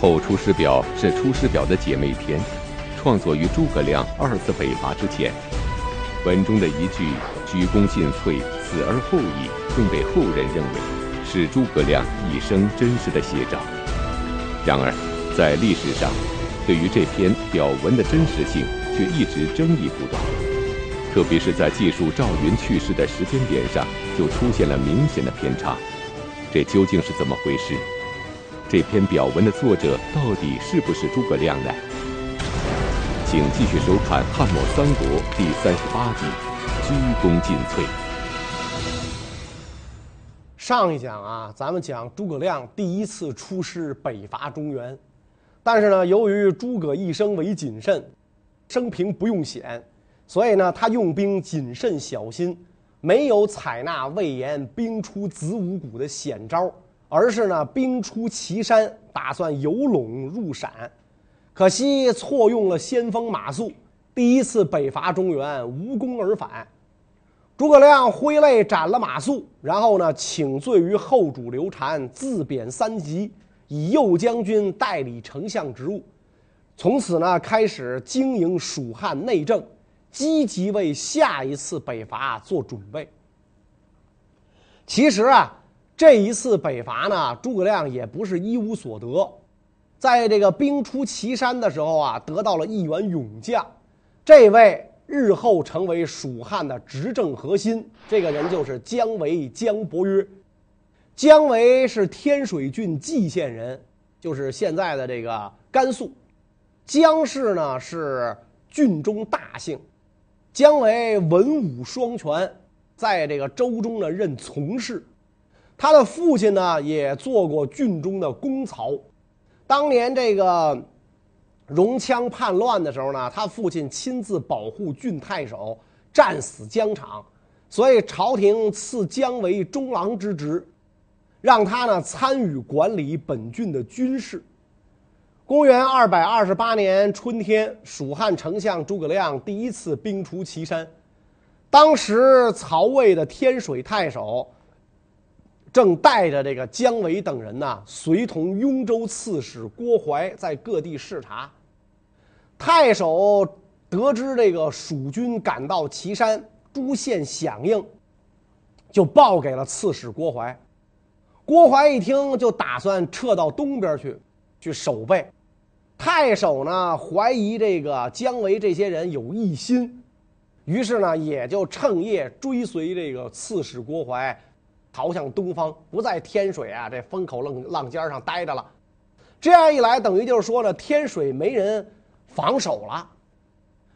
后出师表是出师表的姐妹篇，创作于诸葛亮二次北伐之前。文中的一句“鞠躬尽瘁，死而后已”更被后人认为是诸葛亮一生真实的写照。然而，在历史上，对于这篇表文的真实性却一直争议不断，特别是在记述赵云去世的时间点上，就出现了明显的偏差。这究竟是怎么回事？这篇表文的作者到底是不是诸葛亮呢？请继续收看《汉末三国》第38集《鞠躬尽瘁》。上一讲啊，咱们讲诸葛亮第一次出师北伐中原，但是呢，由于诸葛一生为谨慎，生平不用险，所以呢，他用兵谨慎小心，没有采纳魏延兵出子午谷的险招。而是呢，兵出祁山，打算游陇入陕，可惜错用了先锋马谡，第一次北伐中原无功而返。诸葛亮挥泪斩了马谡，然后呢，请罪于后主刘禅，自贬3级，以右将军代理丞相职务。从此呢，开始经营蜀汉内政，积极为下一次北伐做准备。其实啊，这一次北伐呢，诸葛亮也不是一无所得，在这个兵出祁山的时候啊，得到了一员勇将，这位日后成为蜀汉的执政核心，这个人就是姜维姜伯约。姜维是天水郡蓟县人，就是现在的这个甘肃。姜氏呢是郡中大姓，姜维文武双全，在这个州中呢任从事。他的父亲呢也做过郡中的公曹，当年这个戎羌叛乱的时候呢，他父亲亲自保护郡太守，战死疆场，所以朝廷赐姜维中郎之职，让他呢参与管理本郡的军事。公元228年春天，蜀汉丞相诸葛亮第一次兵出祁山，当时曹魏的天水太守正带着这个姜维等人呢，随同雍州刺史郭淮在各地视察。太守得知这个蜀军赶到祁山，诸县响应，就报给了刺史郭淮。郭淮一听，就打算撤到东边去守备。太守呢怀疑这个姜维这些人有异心，于是呢也就趁夜追随这个刺史郭淮。逃向东方，不在天水啊这风口浪尖上待着了。这样一来，等于就是说呢，天水没人防守了。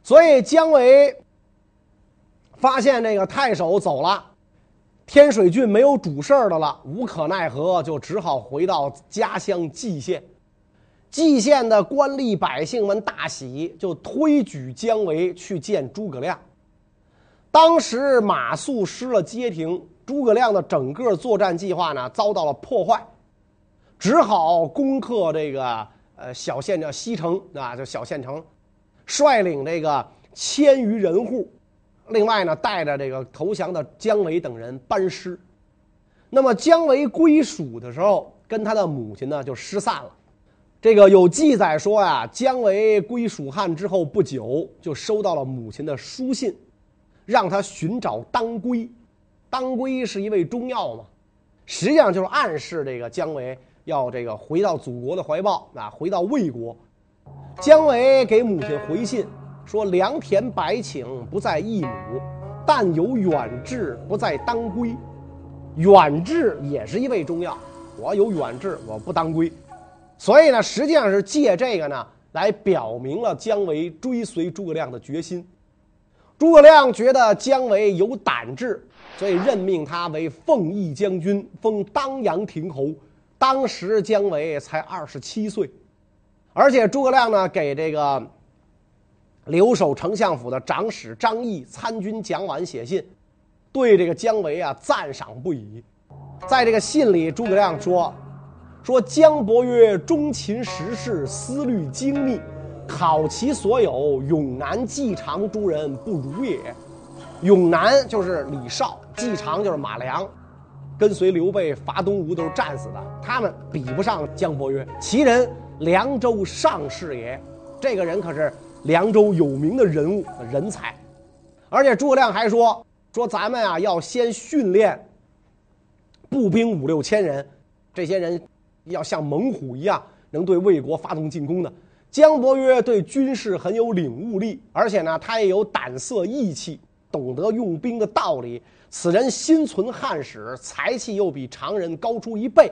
所以姜维发现这个太守走了，天水郡没有主事的了，无可奈何，就只好回到家乡蓟县。蓟县的官吏百姓们大喜，就推举姜维去见诸葛亮。当时马谡失了街亭，诸葛亮的整个作战计划呢遭到了破坏，只好攻克这个小县叫西城啊，就小县城，率领这个1000余人户，另外呢带着这个投降的姜维等人班师。那么姜维归蜀的时候，跟他的母亲呢就失散了。这个有记载说啊，姜维归蜀汉之后不久，就收到了母亲的书信，让他寻找当归。当归是一味中药嘛，实际上就是暗示这个姜维要这个回到祖国的怀抱啊，回到魏国。姜维给母亲回信说：“良田100顷，不在一亩；但有远志，不在当归。”远志也是一味中药，我有远志，我不当归。所以呢，实际上是借这个呢来表明了姜维追随诸葛亮的决心。诸葛亮觉得姜维有胆志，所以任命他为奉义将军，封当阳亭侯。当时姜维才27岁，而且诸葛亮呢给这个留守丞相府的长史张毅、参军蒋琬写信，对这个姜维啊赞赏不已。在这个信里，诸葛亮说姜伯约忠勤时事，思虑精密，考其所有，永南季常诸人不如也。永南就是李绍，季常就是马良，跟随刘备伐东吴都是战死的，他们比不上姜伯约，其人凉州上士爷，这个人可是凉州有名的人物人才。而且诸葛亮还说咱们啊要先训练步兵5、6千人，这些人要像猛虎一样能对魏国发动进攻的。姜伯约对军事很有领悟力，而且呢他也有胆色义气，懂得用兵的道理。此人心存汉史，才气又比常人高出1倍。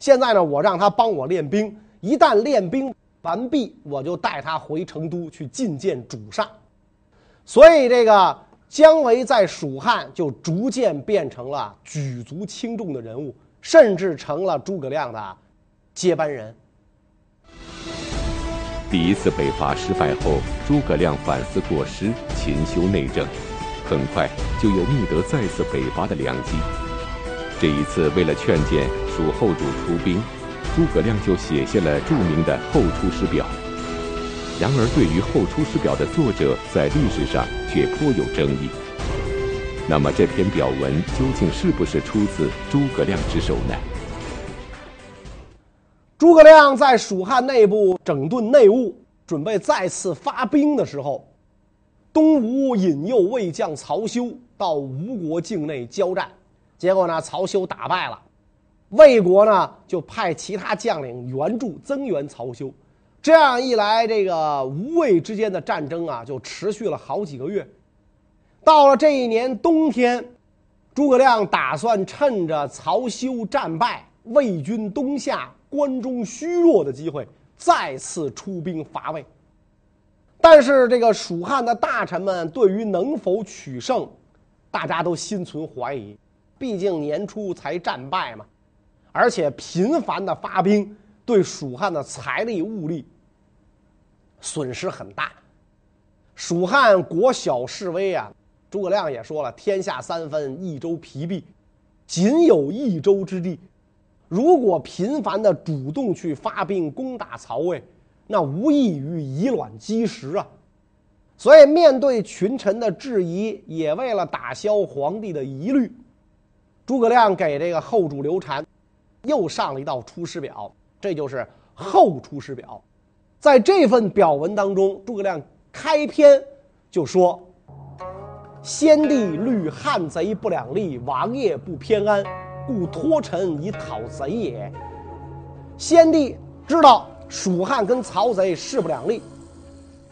现在呢，我让他帮我练兵，一旦练兵完毕，我就带他回成都去觐见主上。所以这个姜维在蜀汉就逐渐变成了举足轻重的人物，甚至成了诸葛亮的接班人。第一次北伐失败后，诸葛亮反思过失，勤修内政，很快就有觅得再次北伐的良机。这一次为了劝谏蜀后主出兵，诸葛亮就写下了著名的《后出师表》。然而对于《后出师表》的作者在历史上却颇有争议。那么这篇表文究竟是不是出自诸葛亮之手呢？诸葛亮在蜀汉内部整顿内务，准备再次发兵的时候，东吴引诱魏将曹休到吴国境内交战，结果呢，曹休打败了。魏国呢就派其他将领援助增援曹休，这样一来，这个吴魏之间的战争啊就持续了好几个月。到了这一年冬天，诸葛亮打算趁着曹休战败、魏军东下、关中虚弱的机会，再次出兵伐魏。但是这个蜀汉的大臣们对于能否取胜，大家都心存怀疑，毕竟年初才战败嘛，而且频繁的发兵对蜀汉的财力物力损失很大。蜀汉国小势微啊，诸葛亮也说了，天下3分，益州疲弊，仅有益州之地。如果频繁的主动去发兵攻打曹魏，那无异于以卵击石啊。所以面对群臣的质疑，也为了打消皇帝的疑虑，诸葛亮给这个后主刘禅又上了一道出师表，这就是《后出师表》。在这份表文当中，诸葛亮开篇就说：“先帝虑汉贼不两立，王业不偏安，故托臣以讨贼也。”先帝知道蜀汉跟曹贼势不两立，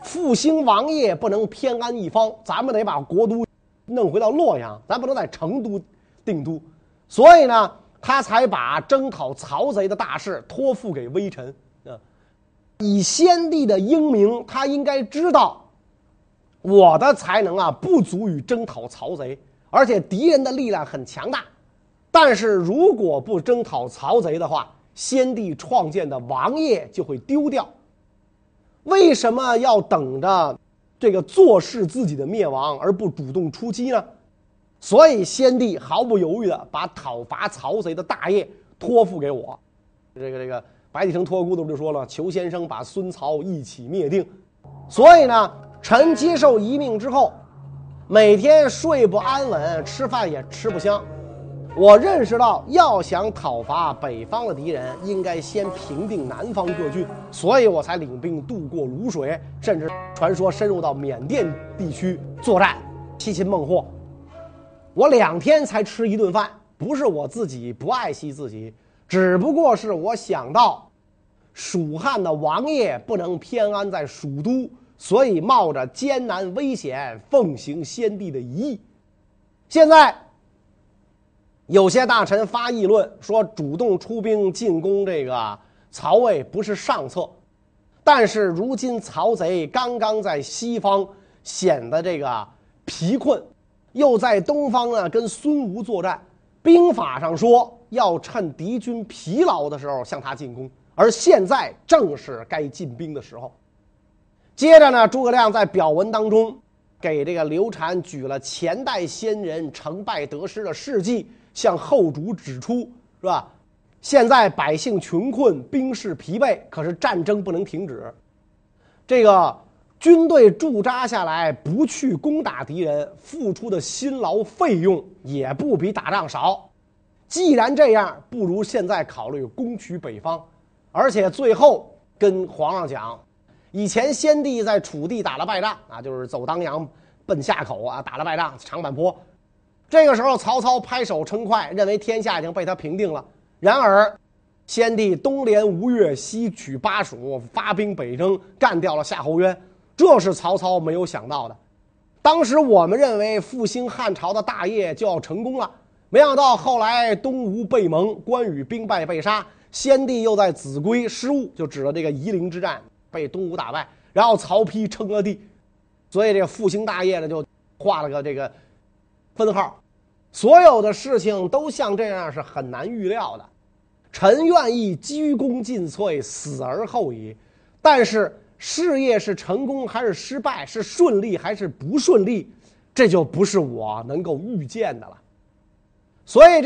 复兴王业不能偏安一方，咱们得把国都弄回到洛阳，咱不能在成都定都。所以呢，他才把征讨曹贼的大事托付给微臣。以先帝的英明，他应该知道我的才能啊不足以征讨曹贼，而且敌人的力量很强大。但是如果不征讨曹贼的话，先帝创建的王业就会丢掉。为什么要等着这个坐视自己的灭亡而不主动出击呢？所以先帝毫不犹豫地把讨伐曹贼的大业托付给我。这个白帝城托孤的不就说了，求先生把孙曹一起灭定。所以呢，臣接受遗命之后，每天睡不安稳，吃饭也吃不香。我认识到要想讨伐北方的敌人，应该先平定南方各郡，所以我才领兵渡过泸水，甚至传说深入到缅甸地区作战，七擒孟获。我2天才吃一顿饭，不是我自己不爱惜自己，只不过是我想到蜀汉的王业不能偏安在蜀都，所以冒着艰难危险奉行先帝的遗意。现在有些大臣发议论说，主动出兵进攻这个曹魏不是上策，但是如今曹贼刚刚在西方显得这个疲困，又在东方呢跟孙吴作战，兵法上说要趁敌军疲劳的时候向他进攻，而现在正是该进兵的时候。接着呢，诸葛亮在表文当中给这个刘禅举了前代先人成败得失的事迹，向后主指出，是吧？现在百姓穷困，兵士疲惫，可是战争不能停止，这个军队驻扎下来不去攻打敌人，付出的辛劳费用也不比打仗少。既然这样，不如现在考虑攻取北方。而且最后跟皇上讲，以前先帝在楚地打了败仗啊，就是走当阳奔夏口啊，打了败仗长坂坡。这个时候曹操拍手称快，认为天下已经被他平定了。然而先帝东联吴越，西取巴蜀，发兵北征，干掉了夏侯渊，这是曹操没有想到的。当时我们认为复兴汉朝的大业就要成功了，没想到后来东吴被盟，关羽兵败被杀，先帝又在秭归失误，就指着这个夷陵之战被东吴打败，然后曹丕称了帝，所以这个复兴大业呢就画了个这个分号。所有的事情都像这样是很难预料的。臣愿意鞠躬尽瘁，死而后已。但是事业是成功还是失败，是顺利还是不顺利，这就不是我能够预见的了。所以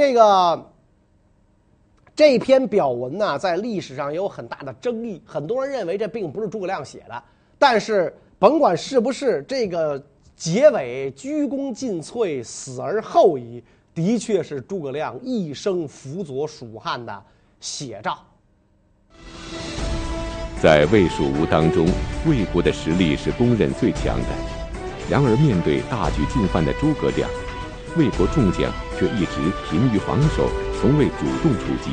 这篇表文呢，在历史上有很大的争议，很多人认为这并不是诸葛亮写的，但是甭管是不是，这个结尾鞠躬尽瘁，死而后已，的确是诸葛亮一生辅佐蜀汉的写照。在魏蜀吴当中，魏国的实力是公认最强的。然而面对大举进犯的诸葛亮，魏国众将却一直疲于防守，从未主动出击。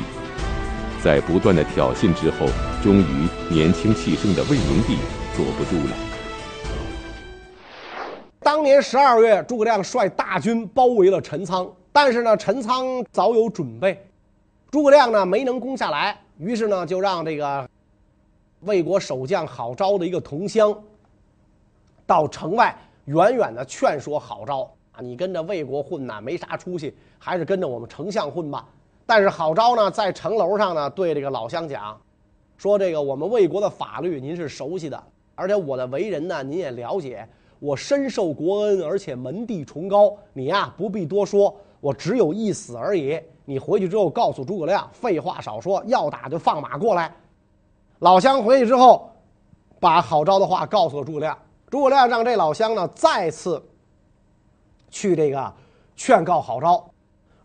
在不断的挑衅之后，终于年轻气盛的魏明帝坐不住了。当年12月，诸葛亮率大军包围了陈仓。但是呢，陈仓早有准备，诸葛亮呢没能攻下来，于是呢就让这个魏国守将郝昭的一个同乡到城外远远的劝说郝昭啊，你跟着魏国混呐，没啥出息，还是跟着我们丞相混吧。但是郝昭呢在城楼上呢对这个老乡讲说，这个我们魏国的法律您是熟悉的，而且我的为人呢您也了解，我深受国恩，而且门第崇高，你呀不必多说，我只有一死而已。你回去之后告诉诸葛亮，废话少说，要打就放马过来。老乡回去之后把郝昭的话告诉了诸葛亮，诸葛亮让这老乡呢再次去这个劝告郝昭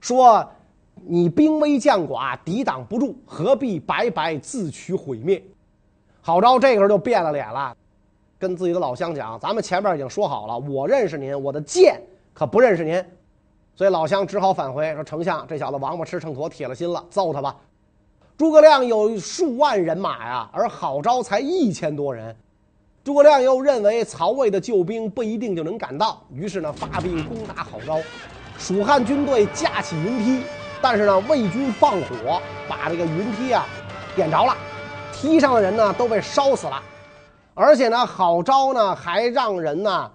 说，你兵微将寡，抵挡不住，何必白白自取毁灭。郝昭这个时候就变了脸了，跟自己的老乡讲，咱们前面已经说好了，我认识您，我的剑可不认识您。所以老乡只好返回，说丞相，这小子王八吃秤砣，铁了心了，揍他吧。诸葛亮有数万人马呀，而郝昭才1000多人。诸葛亮又认为曹魏的救兵不一定就能赶到，于是呢发兵攻打郝昭。蜀汉军队架起云梯，但是呢魏军放火把这个云梯啊点着了，梯上的人呢都被烧死了。而且呢郝昭呢还让人呢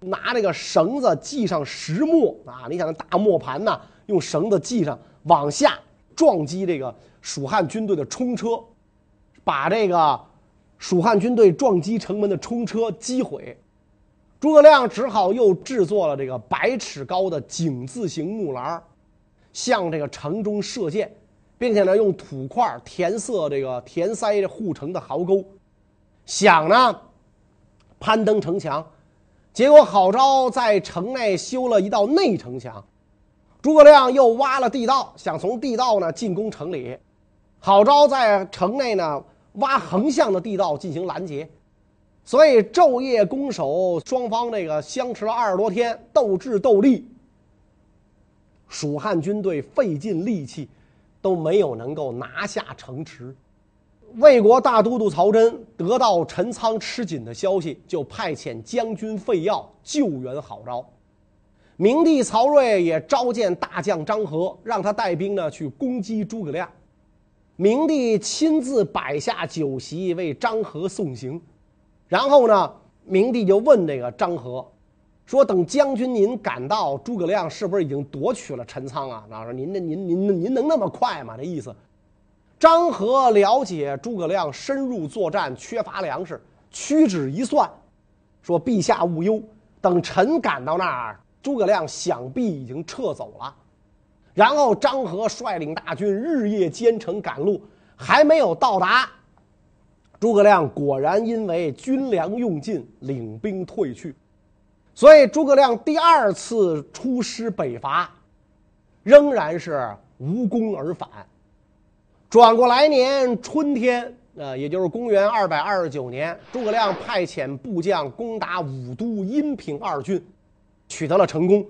拿这个绳子系上石磨啊，你想大磨盘呢，用绳子系上，往下撞击这个蜀汉军队的冲车，把这个蜀汉军队撞击城门的冲车击毁。诸葛亮只好又制作了这个100尺高的井字形木栏，向这个城中射箭，并且呢用土块填塞护城的壕沟，想呢攀登城墙。结果郝昭在城内修了一道内城墙，诸葛亮又挖了地道，想从地道呢进攻城里。郝昭在城内呢挖横向的地道进行拦截，所以昼夜攻守，双方这个相持了20多天，斗智斗力，蜀汉军队费尽力气都没有能够拿下城池。魏国大都督曹真得到陈仓吃紧的消息，就派遣将军费曜救援郝昭。明帝曹睿也召见大将张合，让他带兵呢去攻击诸葛亮。明帝亲自摆下酒席为张合送行。然后呢明帝就问这个张合说，等将军您赶到，诸葛亮是不是已经夺取了陈仓啊？说您能那么快吗？这意思。张合了解诸葛亮深入作战，缺乏粮食，屈指一算，说陛下勿忧，等臣赶到那儿，诸葛亮想必已经撤走了。然后张合率领大军日夜兼程赶路，还没有到达，诸葛亮果然因为军粮用尽，领兵退去。所以诸葛亮第二次出师北伐，仍然是无功而返。转过来年春天，也就是公元229年，诸葛亮派遣部将攻打武都、阴平二郡，取得了成功。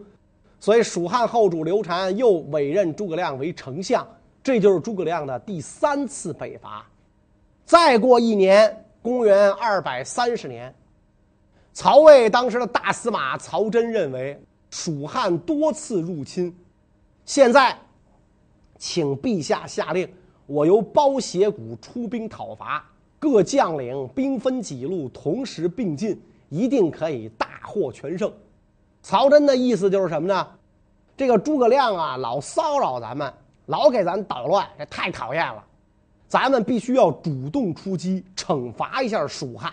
所以蜀汉后主刘禅又委任诸葛亮为丞相，这就是诸葛亮的第三次北伐。再过一年，公元230年，曹魏当时的大司马曹真认为蜀汉多次入侵，现在请陛下下令，我由包斜谷出兵讨伐，各将领兵分几路，同时并进，一定可以大获全胜。曹真的意思就是什么呢？这个诸葛亮啊，老骚扰咱们，老给咱捣乱，这太讨厌了，咱们必须要主动出击，惩罚一下蜀汉。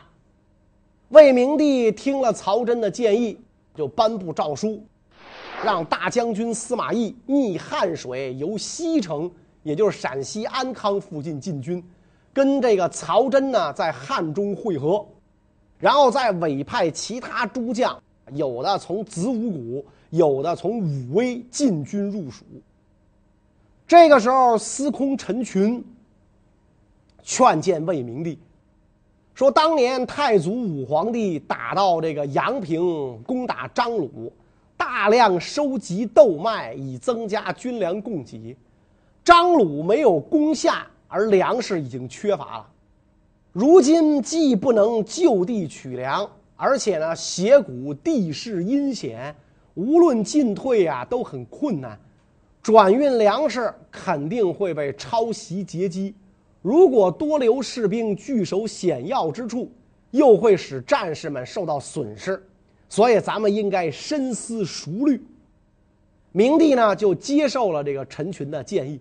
魏明帝听了曹真的建议，就颁布诏书，让大将军司马懿逆汉水，由西城，也就是陕西安康附近进军，跟这个曹真呢在汉中会合，然后再委派其他诸将，有的从子午谷，有的从武威进军入蜀。这个时候，司空陈群劝谏魏明帝说，当年太祖武皇帝打到这个阳平，攻打张鲁，大量收集豆麦，以增加军粮供给。张鲁没有攻下，而粮食已经缺乏了。如今既不能就地取粮，而且呢，斜谷地势阴险，无论进退啊都很困难，转运粮食肯定会被抄袭劫机。如果多留士兵据守险要之处，又会使战士们受到损失，所以咱们应该深思熟虑。明帝呢就接受了这个陈群的建议。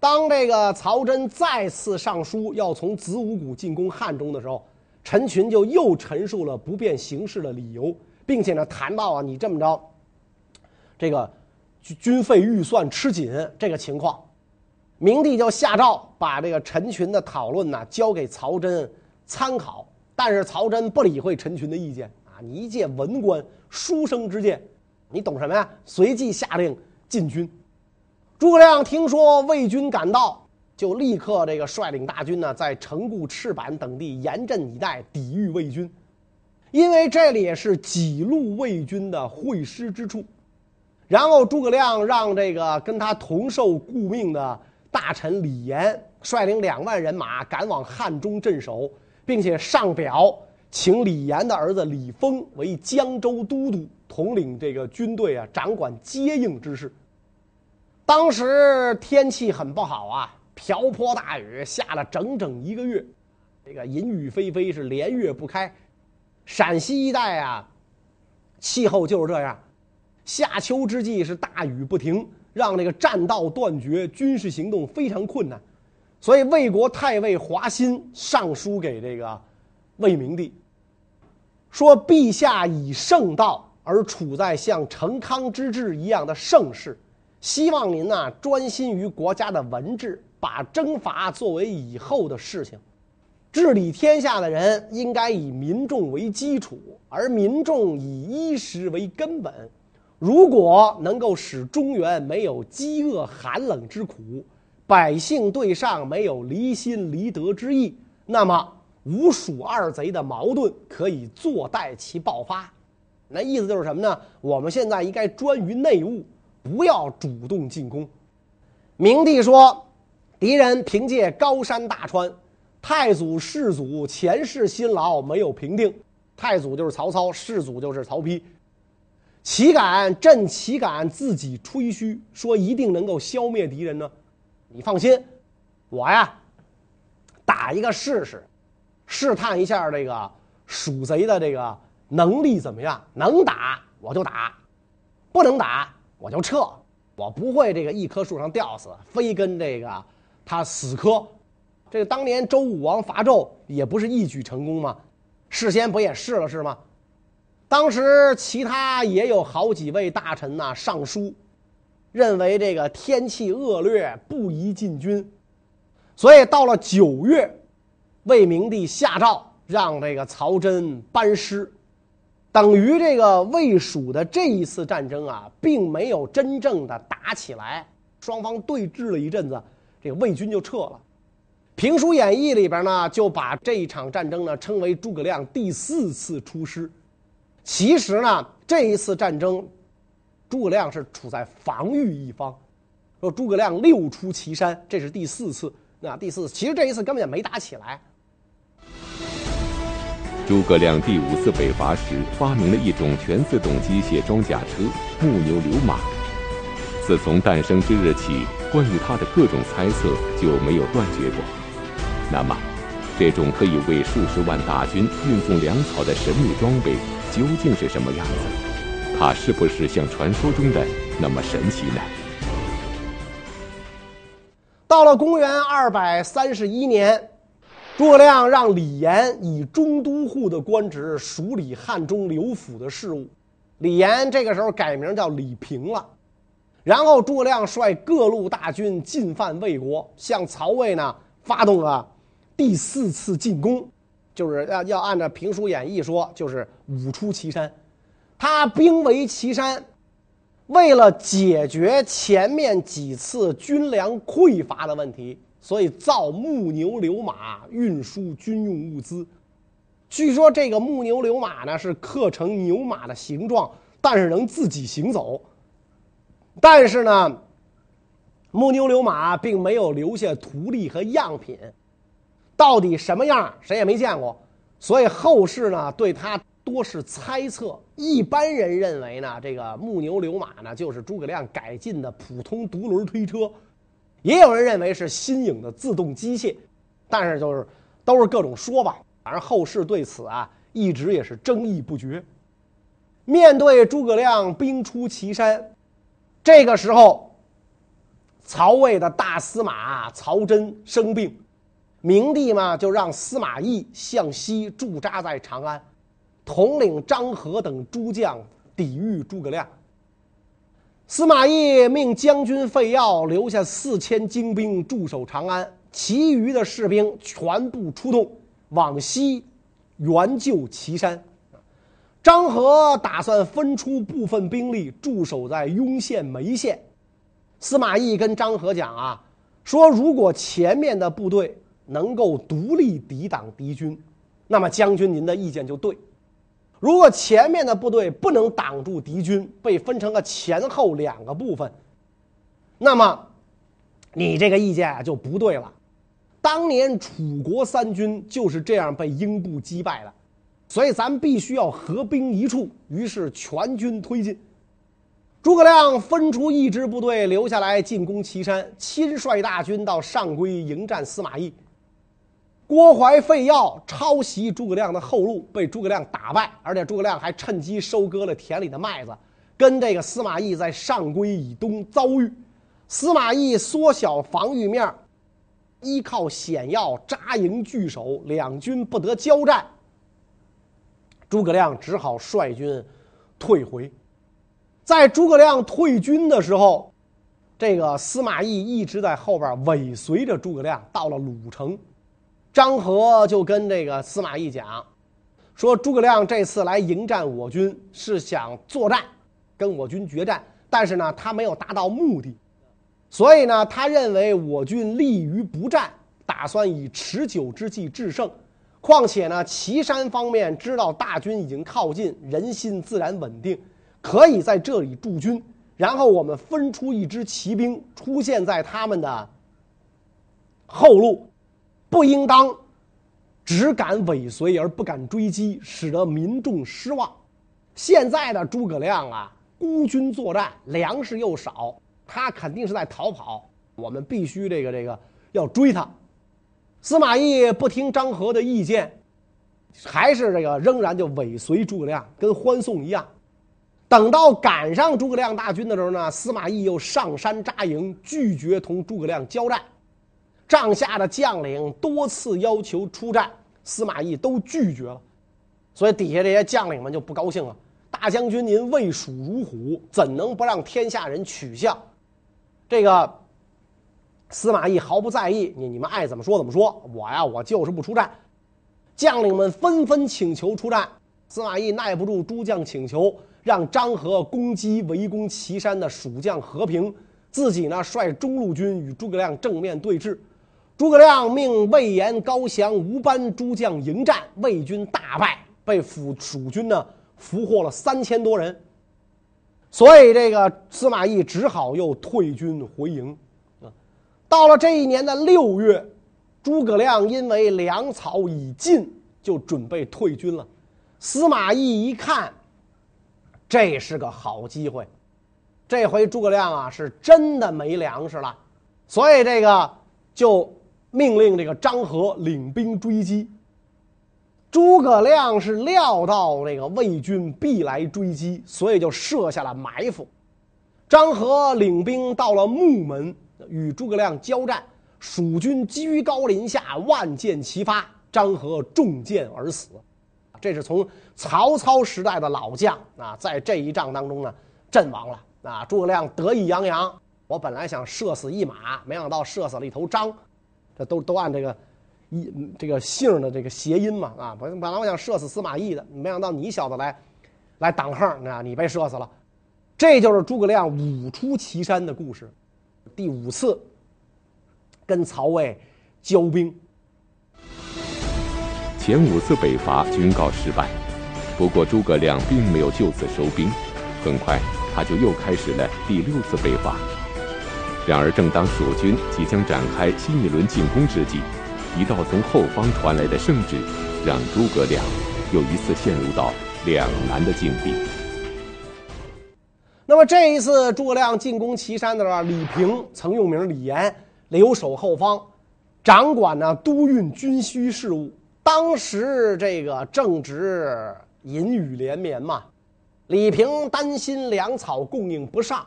当这个曹真再次上书要从子午谷进攻汉中的时候，陈群就又陈述了不便行事的理由，并且呢谈到啊，你这么着，这个军费预算吃紧这个情况。明帝就下诏把这个陈群的讨论呢交给曹真参考，但是曹真不理会陈群的意见啊，你一介文官，书生之见，你懂什么呀？随即下令进军。诸葛亮听说魏军赶到，就立刻这个率领大军呢，在城固、赤坂等地严阵以待，抵御魏军。因为这里也是几路魏军的会师之处。然后诸葛亮让这个跟他同受顾命的大臣李严率领2万人马赶往汉中镇守，并且上表请李严的儿子李丰为江州都督，统领这个军队啊，掌管接应之事。当时天气很不好啊，瓢泼大雨，下了整整1个月，这个淫雨霏霏，是连月不开。陕西一带啊，气候就是这样，夏秋之际是大雨不停，让这个战道断绝，军事行动非常困难。所以魏国太尉华歆上书给这个魏明帝，说陛下以圣道而处在像成康之治一样的盛世，希望您呢专心于国家的文治，把征伐作为以后的事情。治理天下的人应该以民众为基础，而民众以衣食为根本。如果能够使中原没有饥饿寒冷之苦，百姓对上没有离心离德之意，那么吴蜀二贼的矛盾可以坐待其爆发。那意思就是什么呢？我们现在应该专于内务，不要主动进攻。明帝说，敌人凭借高山大川，太祖世祖前世辛劳没有平定，太祖就是曹操，世祖就是曹丕。朕岂敢自己吹嘘说一定能够消灭敌人呢？你放心，我呀打一个试试，试探一下这个蜀贼的这个能力怎么样，能打我就打，不能打我就撤，我不会这个一棵树上吊死，非跟这个他死磕。这个当年周武王伐纣也不是一举成功吗？事先不也试了试吗？当时其他也有好几位大臣呢上书，认为这个天气恶劣，不宜进军。所以到了9月，魏明帝下诏让这个曹真班师，等于这个魏蜀的这一次战争啊，并没有真正的打起来，双方对峙了一阵子，这个魏军就撤了。《评书演义》里边呢，就把这一场战争呢称为诸葛亮第4次出师。其实呢，这一次战争，诸葛亮是处在防御一方。说诸葛亮6出祁山，这是第4次。那第4次，其实这一次根本也没打起来。诸葛亮第5次北伐时，发明了一种全自动机械装甲车“木牛流马”。自从诞生之日起，关于它的各种猜测就没有断绝过。那么，这种可以为数十万大军运送粮草的神秘装备究竟是什么样子？它是不是像传说中的那么神奇呢？到了公元231年，诸葛亮让李严以中都护的官职署理汉中刘府的事务。李严这个时候改名叫李平了。然后诸葛亮率各路大军进犯魏国，向曹魏呢发动了第4次进攻，就是要按照《评书演义》说，就是5出祁山。他兵围祁山，为了解决前面几次军粮匮乏的问题，所以造木牛流马运输军用物资。据说这个木牛流马呢是刻成牛马的形状，但是能自己行走。但是呢，木牛流马并没有留下图例和样品，到底什么样谁也没见过，所以后世呢对它多是猜测。一般人认为呢，这个木牛流马呢就是诸葛亮改进的普通独轮推车，也有人认为是新颖的自动机械，但是就是都是各种说吧。反正后世对此啊一直也是争议不绝。面对诸葛亮兵出祁山，这个时候曹魏的大司马曹真生病，明帝嘛就让司马懿向西驻扎在长安，统领张合等诸将抵御诸葛亮。司马懿命将军费曜留下4000精兵驻守长安，其余的士兵全部出动往西援救祁山。张合打算分出部分兵力驻守在雍县、眉县。司马懿跟张合讲啊，说如果前面的部队能够独立抵挡敌军，那么将军您的意见就对；如果前面的部队不能挡住敌军，被分成了前后2个部分，那么你这个意见就不对了。当年楚国3军就是这样被英布击败的，所以咱们必须要合兵一处。于是全军推进，诸葛亮分出一支部队留下来进攻祁山，亲率大军到上邽迎战司马懿。郭淮、费曜抄袭诸葛亮的后路，被诸葛亮打败，而且诸葛亮还趁机收割了田里的麦子，跟这个司马懿在上邽以东遭遇。司马懿缩小防御面，依靠险要扎营据守，两军不得交战。诸葛亮只好率军退回。在诸葛亮退军的时候，这个司马懿一直在后边尾随着诸葛亮，到了鲁城。张合就跟这个司马懿讲，说诸葛亮这次来迎战我军是想作战，跟我军决战，但是呢他没有达到目的，所以呢他认为我军立于不战，打算以持久之计制胜。况且呢，祁山方面知道大军已经靠近，人心自然稳定，可以在这里驻军，然后我们分出一支骑兵出现在他们的后路，不应当只敢尾随而不敢追击，使得民众失望。现在的诸葛亮啊，孤军作战，粮食又少，他肯定是在逃跑，我们必须要追他。司马懿不听张合的意见，还是仍然就尾随诸葛亮，跟欢送一样。等到赶上诸葛亮大军的时候呢，司马懿又上山扎营，拒绝同诸葛亮交战。帐下的将领多次要求出战，司马懿都拒绝了，所以底下这些将领们就不高兴了。大将军您畏蜀如虎，怎能不让天下人取笑？这个司马懿毫不在意，你们爱怎么说怎么说，我就是不出战。将领们纷纷请求出战，司马懿耐不住诸将请求，让张合攻击围攻祁山的蜀将何平，自己呢率中路军与诸葛亮正面对峙。诸葛亮命魏延、高翔、吴班诸将迎战，魏军大败，被蜀军呢俘获了3000多人。所以这个司马懿只好又退军回营。到了这一年的6月，诸葛亮因为粮草已尽，就准备退军了。司马懿一看，这是个好机会，这回诸葛亮啊是真的没粮食了，所以这个就命令这个张合领兵追击。诸葛亮是料到这个魏军必来追击，所以就设下了埋伏。张合领兵到了木门，与诸葛亮交战，蜀军居高临下，万箭齐发，张合中箭而死。这是从曹操时代的老将啊，在这一仗当中呢阵亡了啊。诸葛亮得意洋洋，我本来想射死一马，没想到射死了一头张，这都按这个姓的这个谐音嘛啊。本来我想射死司马懿的，没想到你小子来挡横啊，你被射死了。这就是诸葛亮五出祁山的故事，第5次跟曹魏交兵。前5次北伐均告失败，不过诸葛亮并没有就此收兵，很快他就又开始了第6次北伐。然而正当蜀军即将展开新一轮进攻之际，一道从后方传来的圣旨让诸葛亮又一次陷入到两难的境地。那么这一次诸葛亮进攻祁山的时候，李平、曾用名、李严留守后方，掌管呢都运军需事务。当时这个正值淫雨连绵嘛，李平担心粮草供应不上，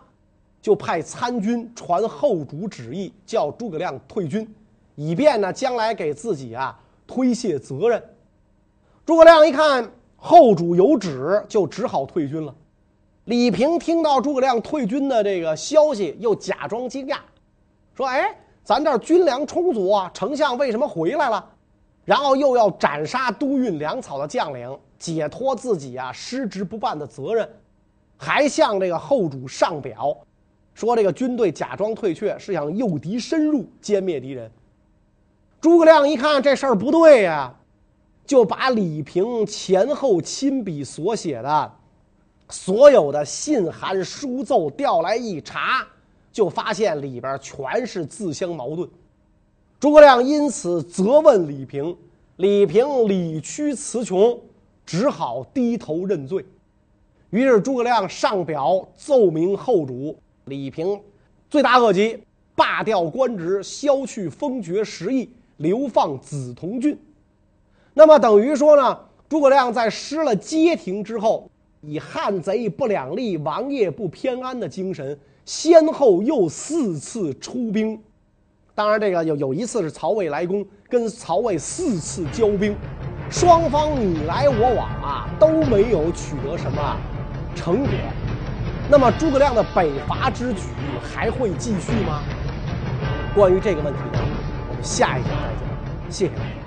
就派参军传后主旨意，叫诸葛亮退军，以便呢将来给自己啊推卸责任。诸葛亮一看后主有旨，就只好退军了。李平听到诸葛亮退军的这个消息，又假装惊讶，说：“哎，咱这儿军粮充足啊，丞相为什么回来了？”然后又要斩杀都运粮草的将领，解脱自己啊失职不办的责任，还向这个后主上表，说这个军队假装退却是想诱敌深入，歼灭敌人。诸葛亮一看这事儿不对啊，就把李平前后亲笔所写的所有的信函书奏调来一查，就发现里边全是自相矛盾。诸葛亮因此责问李平，李平理屈词穷，只好低头认罪。于是诸葛亮上表奏明后主，李平罪大恶极，罢掉官职，削去封爵10亿，流放梓潼郡。那么等于说呢，诸葛亮在失了街亭之后，以汉贼不两立，王爷不偏安的精神，先后又4次出兵。当然这个有一次是曹魏来攻，跟曹魏4次交兵，双方你来我往啊，都没有取得什么成果。那么诸葛亮的北伐之举还会继续吗？关于这个问题呢，我们下一集再讲。谢谢大家。